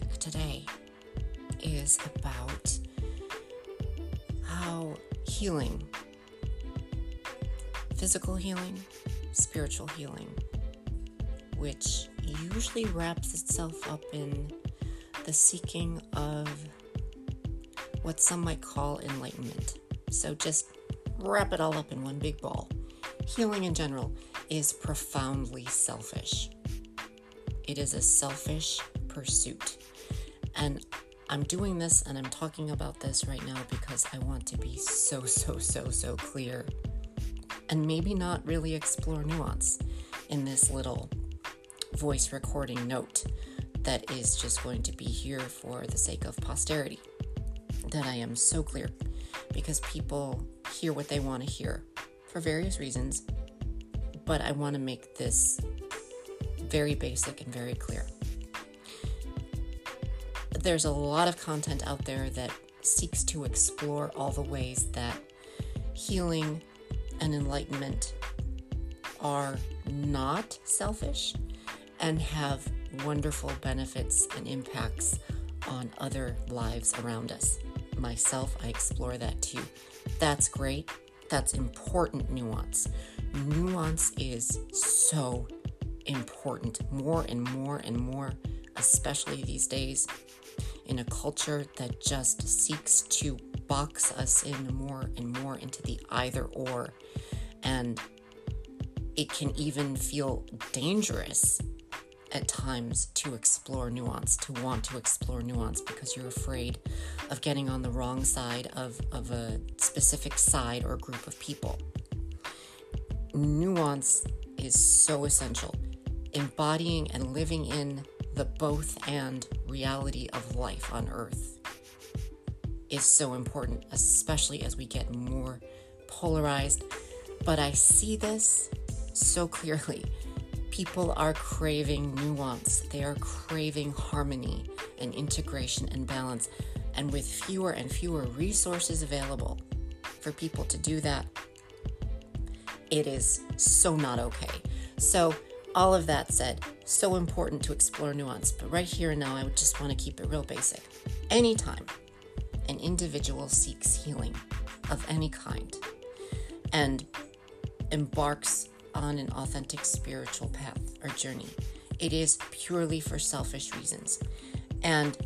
topic today is about how healing, physical healing, spiritual healing, which usually wraps itself up in the seeking of what some might call enlightenment. So just wrap it all up in one big ball. Healing in general is profoundly selfish. It is a selfish pursuit. And I'm doing this and I'm talking about this right now because I want to be so clear and maybe not really explore nuance in this little voice recording note that is just going to be here for the sake of posterity. That I am so clear because people hear what they want to hear for various reasons, but I want to make this very basic and very clear. There's a lot of content out there that seeks to explore all the ways that healing and enlightenment are not selfish and have wonderful benefits and impacts on other lives around us. Myself, I explore that too. That's great. That's important nuance. Nuance is so important, more and more, especially these days, in a culture that just seeks to box us in more and more into the either or. And it can even feel dangerous at times to explore nuance, to want to explore nuance, because you're afraid of getting on the wrong side of a specific side or group of people. Nuance is so essential. Embodying and living in the both and reality of life on earth is so important, especially as we get more polarized. But I see this so clearly. People are craving nuance. They are craving harmony and integration and balance. And with fewer and fewer resources available for people to do that, it is so not okay. So all of that said, so important to explore nuance. But right here and now, I would just want to keep it real basic. Anytime an individual seeks healing of any kind and embarks on an authentic spiritual path or journey, it is purely for selfish reasons. And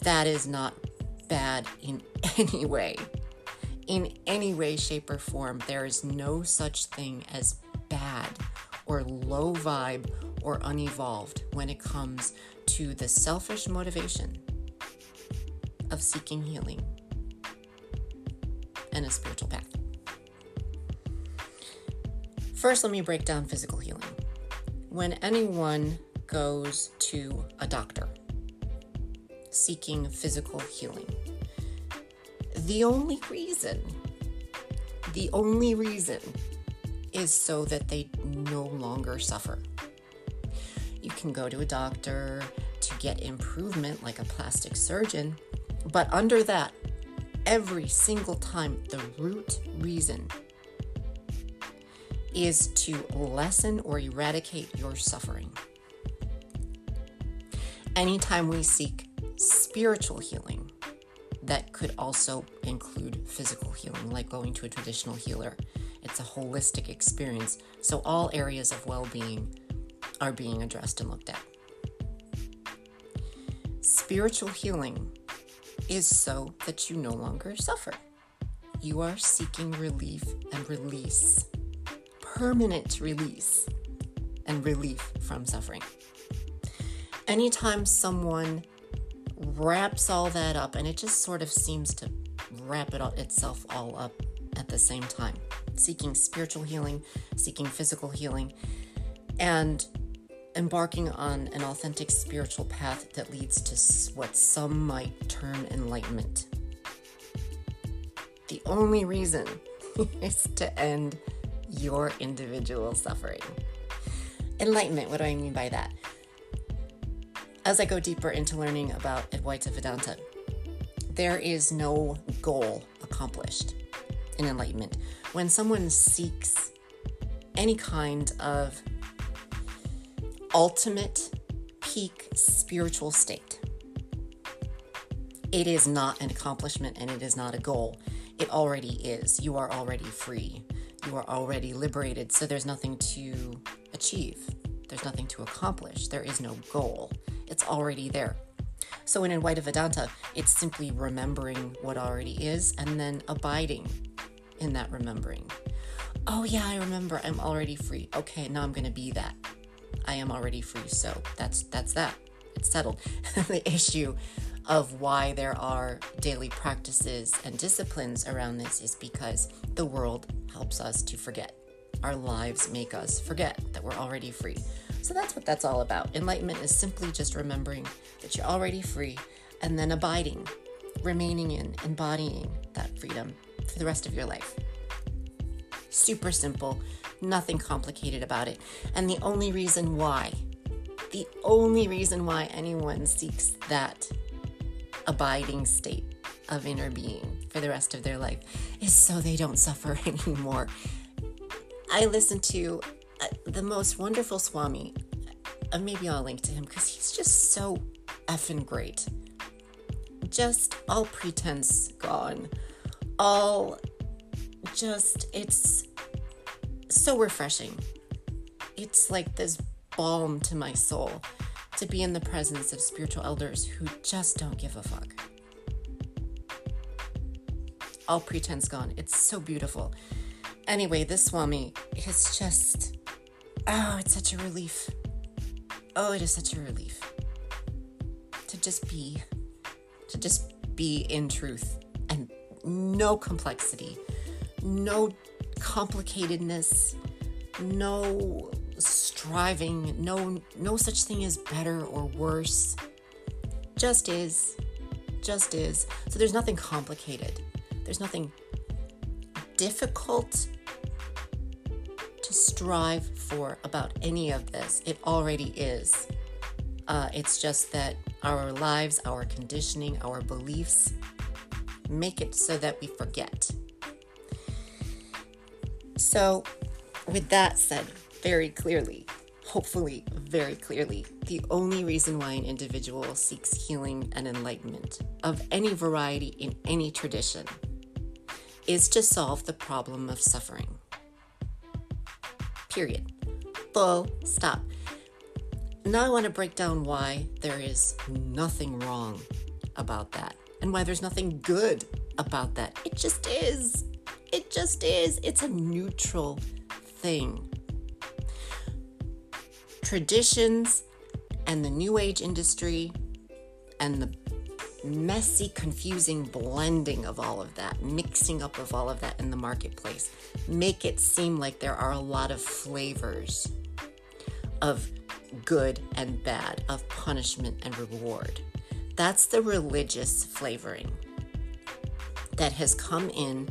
that is not bad in any way. In any way, shape, or form, there is no such thing as bad or low vibe or unevolved when it comes to the selfish motivation of seeking healing and a spiritual path. First, let me break down physical healing. When anyone goes to a doctor seeking physical healing, the only reason is so that they no longer suffer. You can go to a doctor to get improvement, like a plastic surgeon, but under that, every single time, the root reason is to lessen or eradicate your suffering. Anytime we seek spiritual healing, that could also include physical healing, like going to a traditional healer. It's a holistic experience, so all areas of well-being are being addressed and looked at. Spiritual healing is so that you no longer suffer. You are seeking relief and release. Permanent release and relief from suffering. Anytime someone wraps all that up, and it just sort of seems to wrap itself all up at the same time, seeking spiritual healing, seeking physical healing, and embarking on an authentic spiritual path that leads to what some might term enlightenment. The only reason is to end your individual suffering. Enlightenment, what do I mean by that? As I go deeper into learning about Advaita Vedanta, there is no goal accomplished in enlightenment. When someone seeks any kind of ultimate peak spiritual state. It is not an accomplishment and it is not a goal. It already is. You are already free. You are already liberated. So there's nothing to achieve. There's nothing to accomplish. There is no goal. It's already there. So in Advaita Vedanta, it's simply remembering what already is and then abiding in that remembering. Oh yeah, I remember. I'm already free. Okay, now I'm going to be that. I am already free. So that's that. It's settled. The issue of why there are daily practices and disciplines around this is because the world helps us to forget. Our lives make us forget that we're already free. So that's what that's all about. Enlightenment is simply just remembering that you're already free and then abiding, remaining in, embodying that freedom for the rest of your life. Super simple, nothing complicated about it. And the only reason why anyone seeks that abiding state of inner being for the rest of their life is so they don't suffer anymore. I listened to the most wonderful Swami. Maybe I'll link to him because he's just so effing great. Just all pretense gone. It's so refreshing. It's like this balm to my soul to be in the presence of spiritual elders who just don't give a fuck. All pretense gone. It's so beautiful. Anyway, this Swami is just, it's such a relief. Oh, it is such a relief to just be in truth and no complexity, no complicatedness, no striving, no such thing as better or worse. Just is. So there's nothing complicated. There's nothing difficult to strive for about any of this. It already is. It's just that our lives, our conditioning, our beliefs make it so that we forget. So with that said, very clearly, the only reason why an individual seeks healing and enlightenment of any variety in any tradition is to solve the problem of suffering. Period. Full stop. Now I want to break down why there is nothing wrong about that and why there's nothing good about that. It just is. It just is. It's a neutral thing. Traditions and the New Age industry and the messy, confusing blending of all of that, mixing up of all of that in the marketplace, make it seem like there are a lot of flavors of good and bad, of punishment and reward. That's the religious flavoring that has come in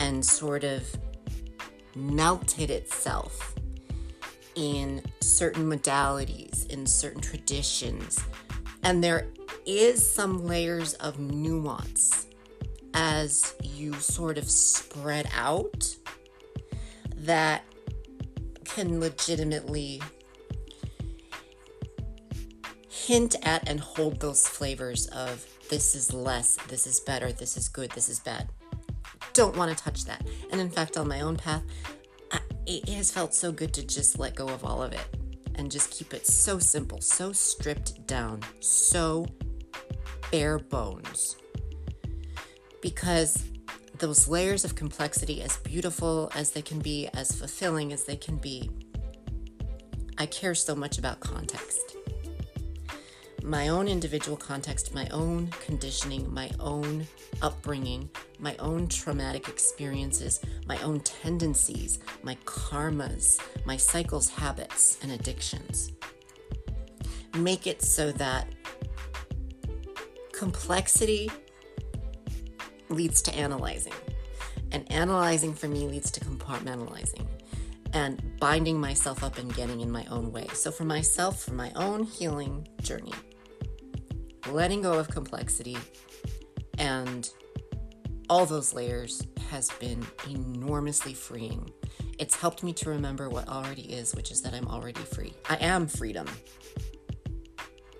and sort of melted itself in certain modalities, in certain traditions. And there is some layers of nuance as you sort of spread out that can legitimately hint at and hold those flavors of this is less, this is better, this is good, this is bad. Don't want to touch that. And in fact, on my own path, it has felt so good to just let go of all of it and just keep it so simple, so stripped down, so bare bones. Because those layers of complexity, as beautiful as they can be, as fulfilling as they can be, I care so much about context. My own individual context, my own conditioning, my own upbringing, my own traumatic experiences, my own tendencies, my karmas, my cycles, habits, and addictions. Make it so that complexity leads to analyzing. And analyzing for me leads to compartmentalizing and binding myself up and getting in my own way. So for myself, for my own healing journey, letting go of complexity and all those layers has been enormously freeing. It's helped me to remember what already is, which is that I'm already free. I am freedom.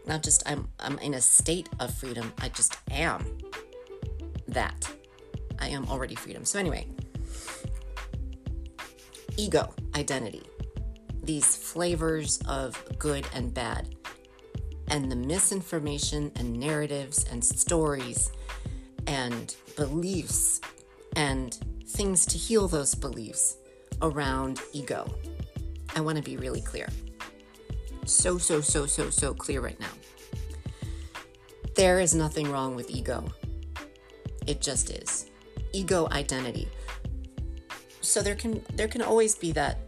Not just I'm in a state of freedom. I just am that. I am already freedom. So anyway, ego, identity, these flavors of good and bad, and the misinformation and narratives and stories and beliefs and things to heal those beliefs around ego. I want to be really clear. So clear right now. There is nothing wrong with ego. It just is. Ego identity. So there can always be that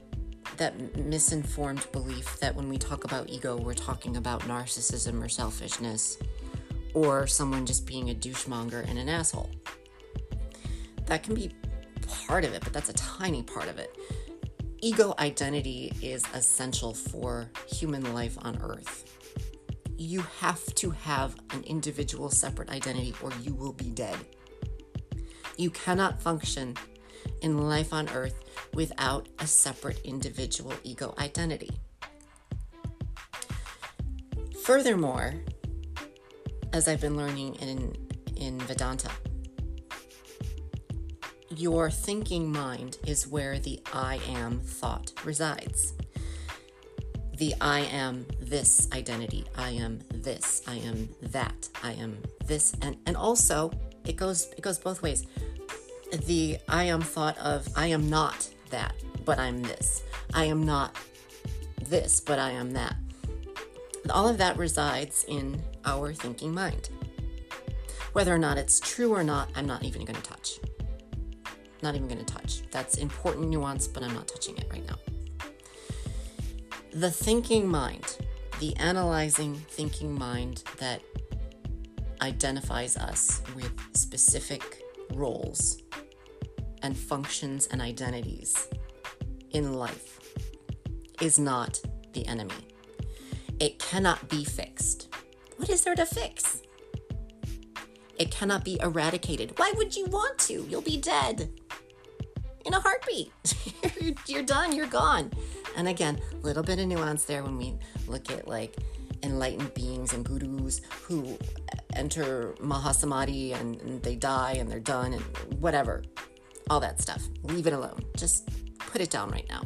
misinformed belief that when we talk about ego, we're talking about narcissism or selfishness or someone just being a douchemonger and an asshole. That can be part of it, but that's a tiny part of it. Ego identity is essential for human life on earth. You have to have an individual separate identity or you will be dead. You cannot function in life on earth without a separate individual ego identity. Furthermore, as I've been learning in Vedanta, your thinking mind is where the I am thought resides. The I am this identity, I am this, I am that, I am this, and also it goes both ways. The I am thought of I am not that, but I'm this. I am not this, but I am that. All of that resides in our thinking mind. Whether or not it's true or not, I'm not even going to touch. Not even going to touch. That's important nuance, but I'm not touching it right now. The thinking mind, the analyzing thinking mind that identifies us with specific roles and functions and identities in life is not the enemy. It cannot be fixed. What is there to fix? It cannot be eradicated. Why would you want to? You'll be dead in a heartbeat. You're done. You're gone. And again, a little bit of nuance there when we look at like enlightened beings and gurus who enter mahasamadhi and they die and they're done and whatever, all that stuff. Leave it alone. Just put it down right now.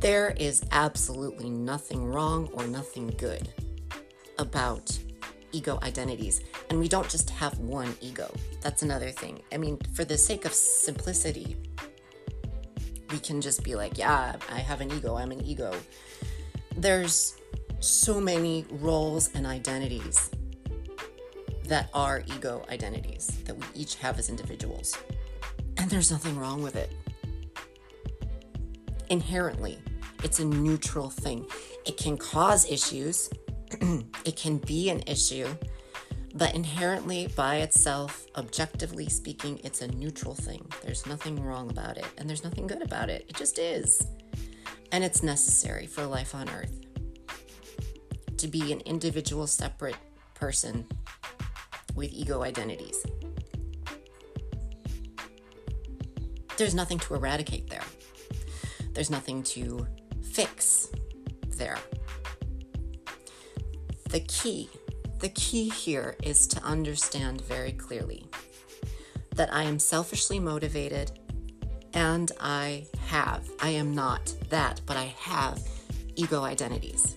There is absolutely nothing wrong or nothing good about ego identities. And we don't just have one ego. That's another thing. I mean, for the sake of simplicity, we can just be like, yeah, I have an ego. I'm an ego. There's so many roles and identities that are ego identities that we each have as individuals. And there's nothing wrong with it. Inherently, it's a neutral thing. It can cause issues. It can be an issue, but inherently by itself, objectively speaking, it's a neutral thing. There's nothing wrong about it, and there's nothing good about it. It just is. And it's necessary for life on earth to be an individual, separate person with ego identities. There's nothing to eradicate there. There's nothing to fix there. The key here is to understand very clearly that I am selfishly motivated and I am not that, but I have ego identities.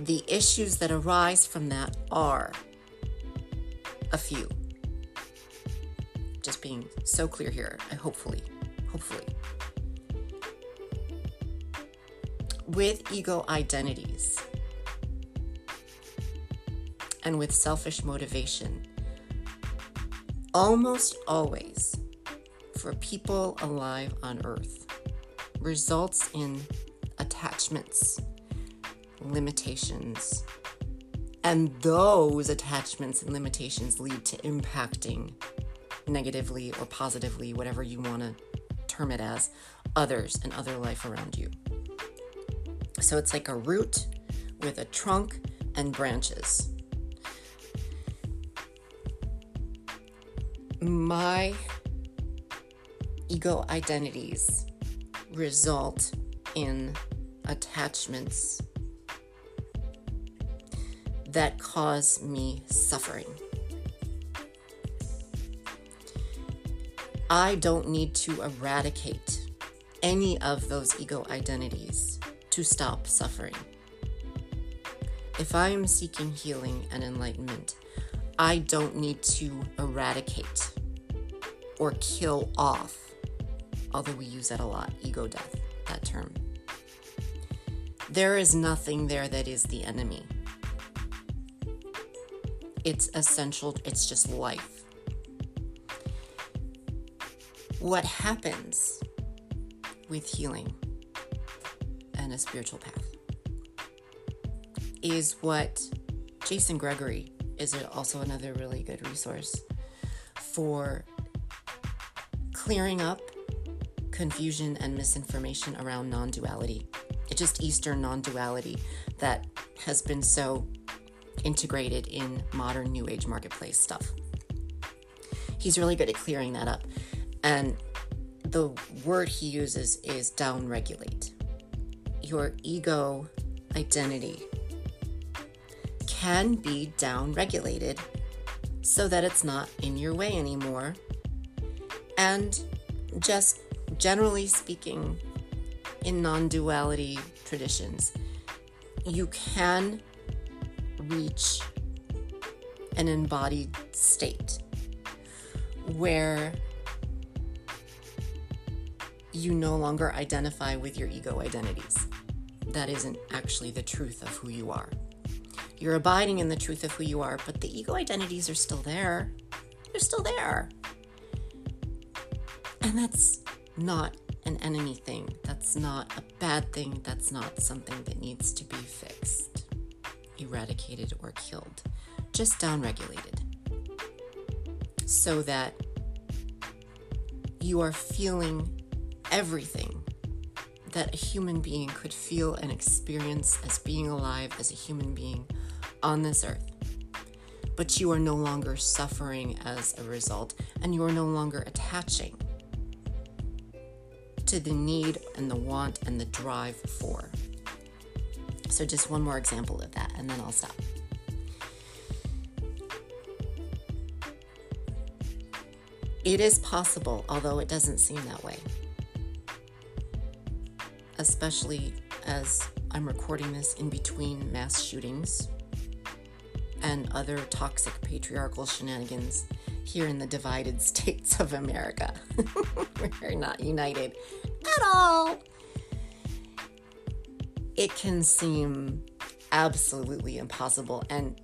The issues that arise from that are a few. Just being so clear here, hopefully. With ego identities and with selfish motivation, almost always for people alive on earth results in attachments, limitations, and those attachments and limitations lead to impacting negatively or positively, whatever you want to term it as, others and other life around you. So it's like a root with a trunk and branches. My ego identities result in attachments that cause me suffering. I don't need to eradicate any of those ego identities to stop suffering. If I am seeking healing and enlightenment, I don't need to eradicate or kill off, although we use that a lot, ego death, that term. There is nothing there that is the enemy. It's essential, it's just life. What happens with healing and a spiritual path is what Jason Gregory is also another really good resource for clearing up confusion and misinformation around non-duality. It's just Eastern non-duality that has been so integrated in modern New Age marketplace stuff. He's really good at clearing that up. And the word he uses is downregulate. Your ego identity can be downregulated so that it's not in your way anymore. And just generally speaking, in non-duality traditions, you can reach an embodied state where you no longer identify with your ego identities. That isn't actually the truth of who you are. You're abiding in the truth of who you are, but the ego identities are still there. They're still there. And that's not an enemy thing. That's not a bad thing. That's not something that needs to be fixed, eradicated, or killed. Just downregulated. So that you are feeling everything that a human being could feel and experience as being alive as a human being on this earth. But you are no longer suffering as a result, and you are no longer attaching to the need and the want and the drive for. So just one more example of that, and then I'll stop. It is possible, although it doesn't seem that way, especially as I'm recording this in between mass shootings and other toxic patriarchal shenanigans here in the divided states of America. We're not united at all. It can seem absolutely impossible, and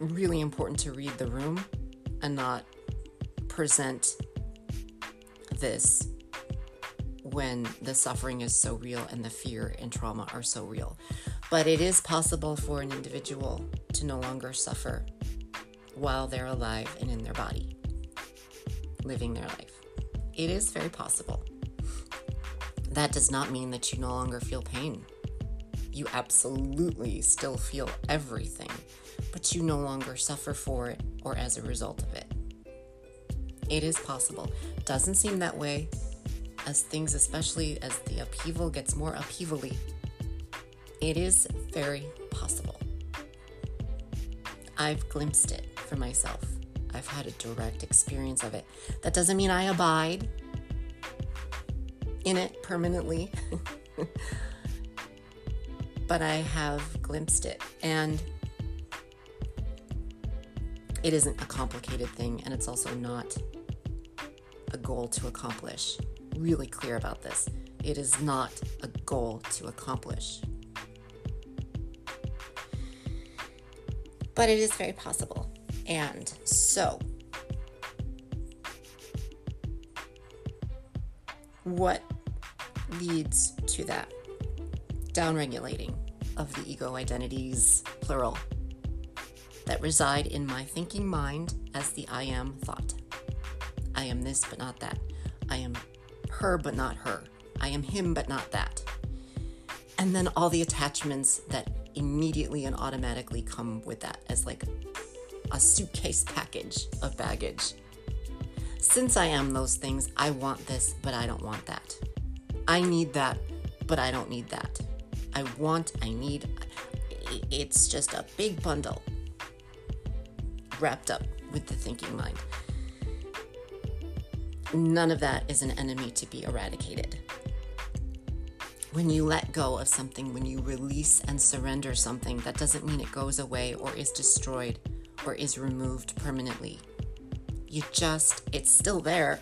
really important to read the room and not present this when the suffering is so real and the fear and trauma are so real. But it is possible for an individual to no longer suffer while they're alive and in their body, living their life. It is very possible. That does not mean that you no longer feel pain. You absolutely still feel everything, but you no longer suffer for it or as a result of it. It is possible. Doesn't seem that way. As things, especially as the upheaval gets more upheavally, it is very possible. I've glimpsed it for myself. I've had a direct experience of it. That doesn't mean I abide in it permanently, but I have glimpsed it, and it isn't a complicated thing, and it's also not a goal to accomplish. Really clear about this. It is not a goal to accomplish. But it is very possible. And so, what leads to that downregulating of the ego identities, plural, that reside in my thinking mind as the I am thought? I am this, but not that. I am her, but not her. I am him, but not that. And then all the attachments that immediately and automatically come with that as like a suitcase package of baggage. Since I am those things, I want this, but I don't want that. I need that, but I don't need that. I want, I need, it's just a big bundle wrapped up with the thinking mind. None of that is an enemy to be eradicated. When you let go of something, when you release and surrender something, that doesn't mean it goes away or is destroyed or is removed permanently. You just, it's still there.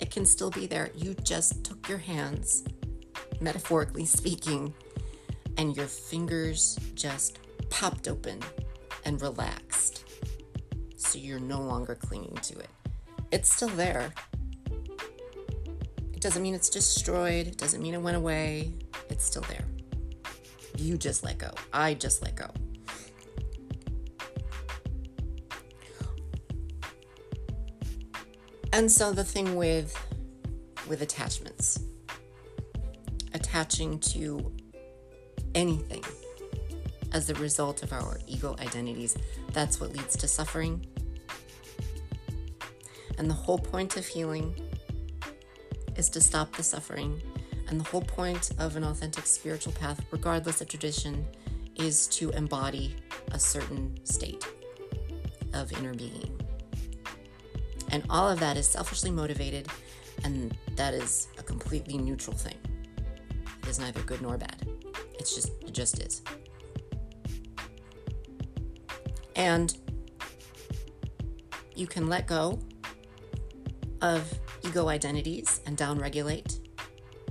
It can still be there. You just took your hands, metaphorically speaking, and your fingers just popped open and relaxed. So you're no longer clinging to it. It's still there. It doesn't mean it's destroyed. It doesn't mean it went away. It's still there. You just let go. I just let go. And so the thing with attachments, attaching to anything as the result of our ego identities, that's what leads to suffering. And the whole point of healing is to stop the suffering. And the whole point of an authentic spiritual path, regardless of tradition, is to embody a certain state of inner being. And all of that is selfishly motivated, and that is a completely neutral thing. It is neither good nor bad. It's just, it just is. And you can let go of ego identities and downregulate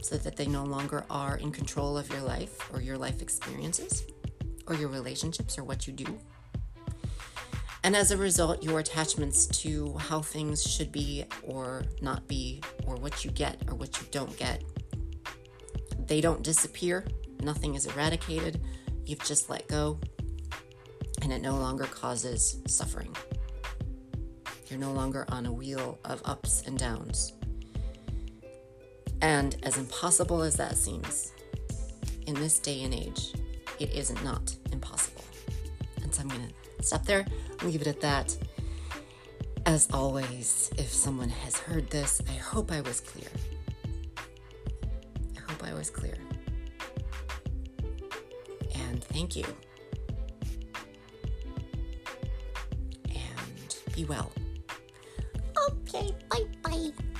so that they no longer are in control of your life or your life experiences or your relationships or what you do. And as a result, your attachments to how things should be or not be, or what you get or what you don't get, they don't disappear. Nothing is eradicated. You've just let go, and it no longer causes suffering. You're no longer on a wheel of ups and downs. And as impossible as that seems, in this day and age, it is not impossible. And so I'm going to stop there, leave it at that. As always, if someone has heard this, I hope I was clear. I hope I was clear. And thank you. And be well. Okay, bye-bye.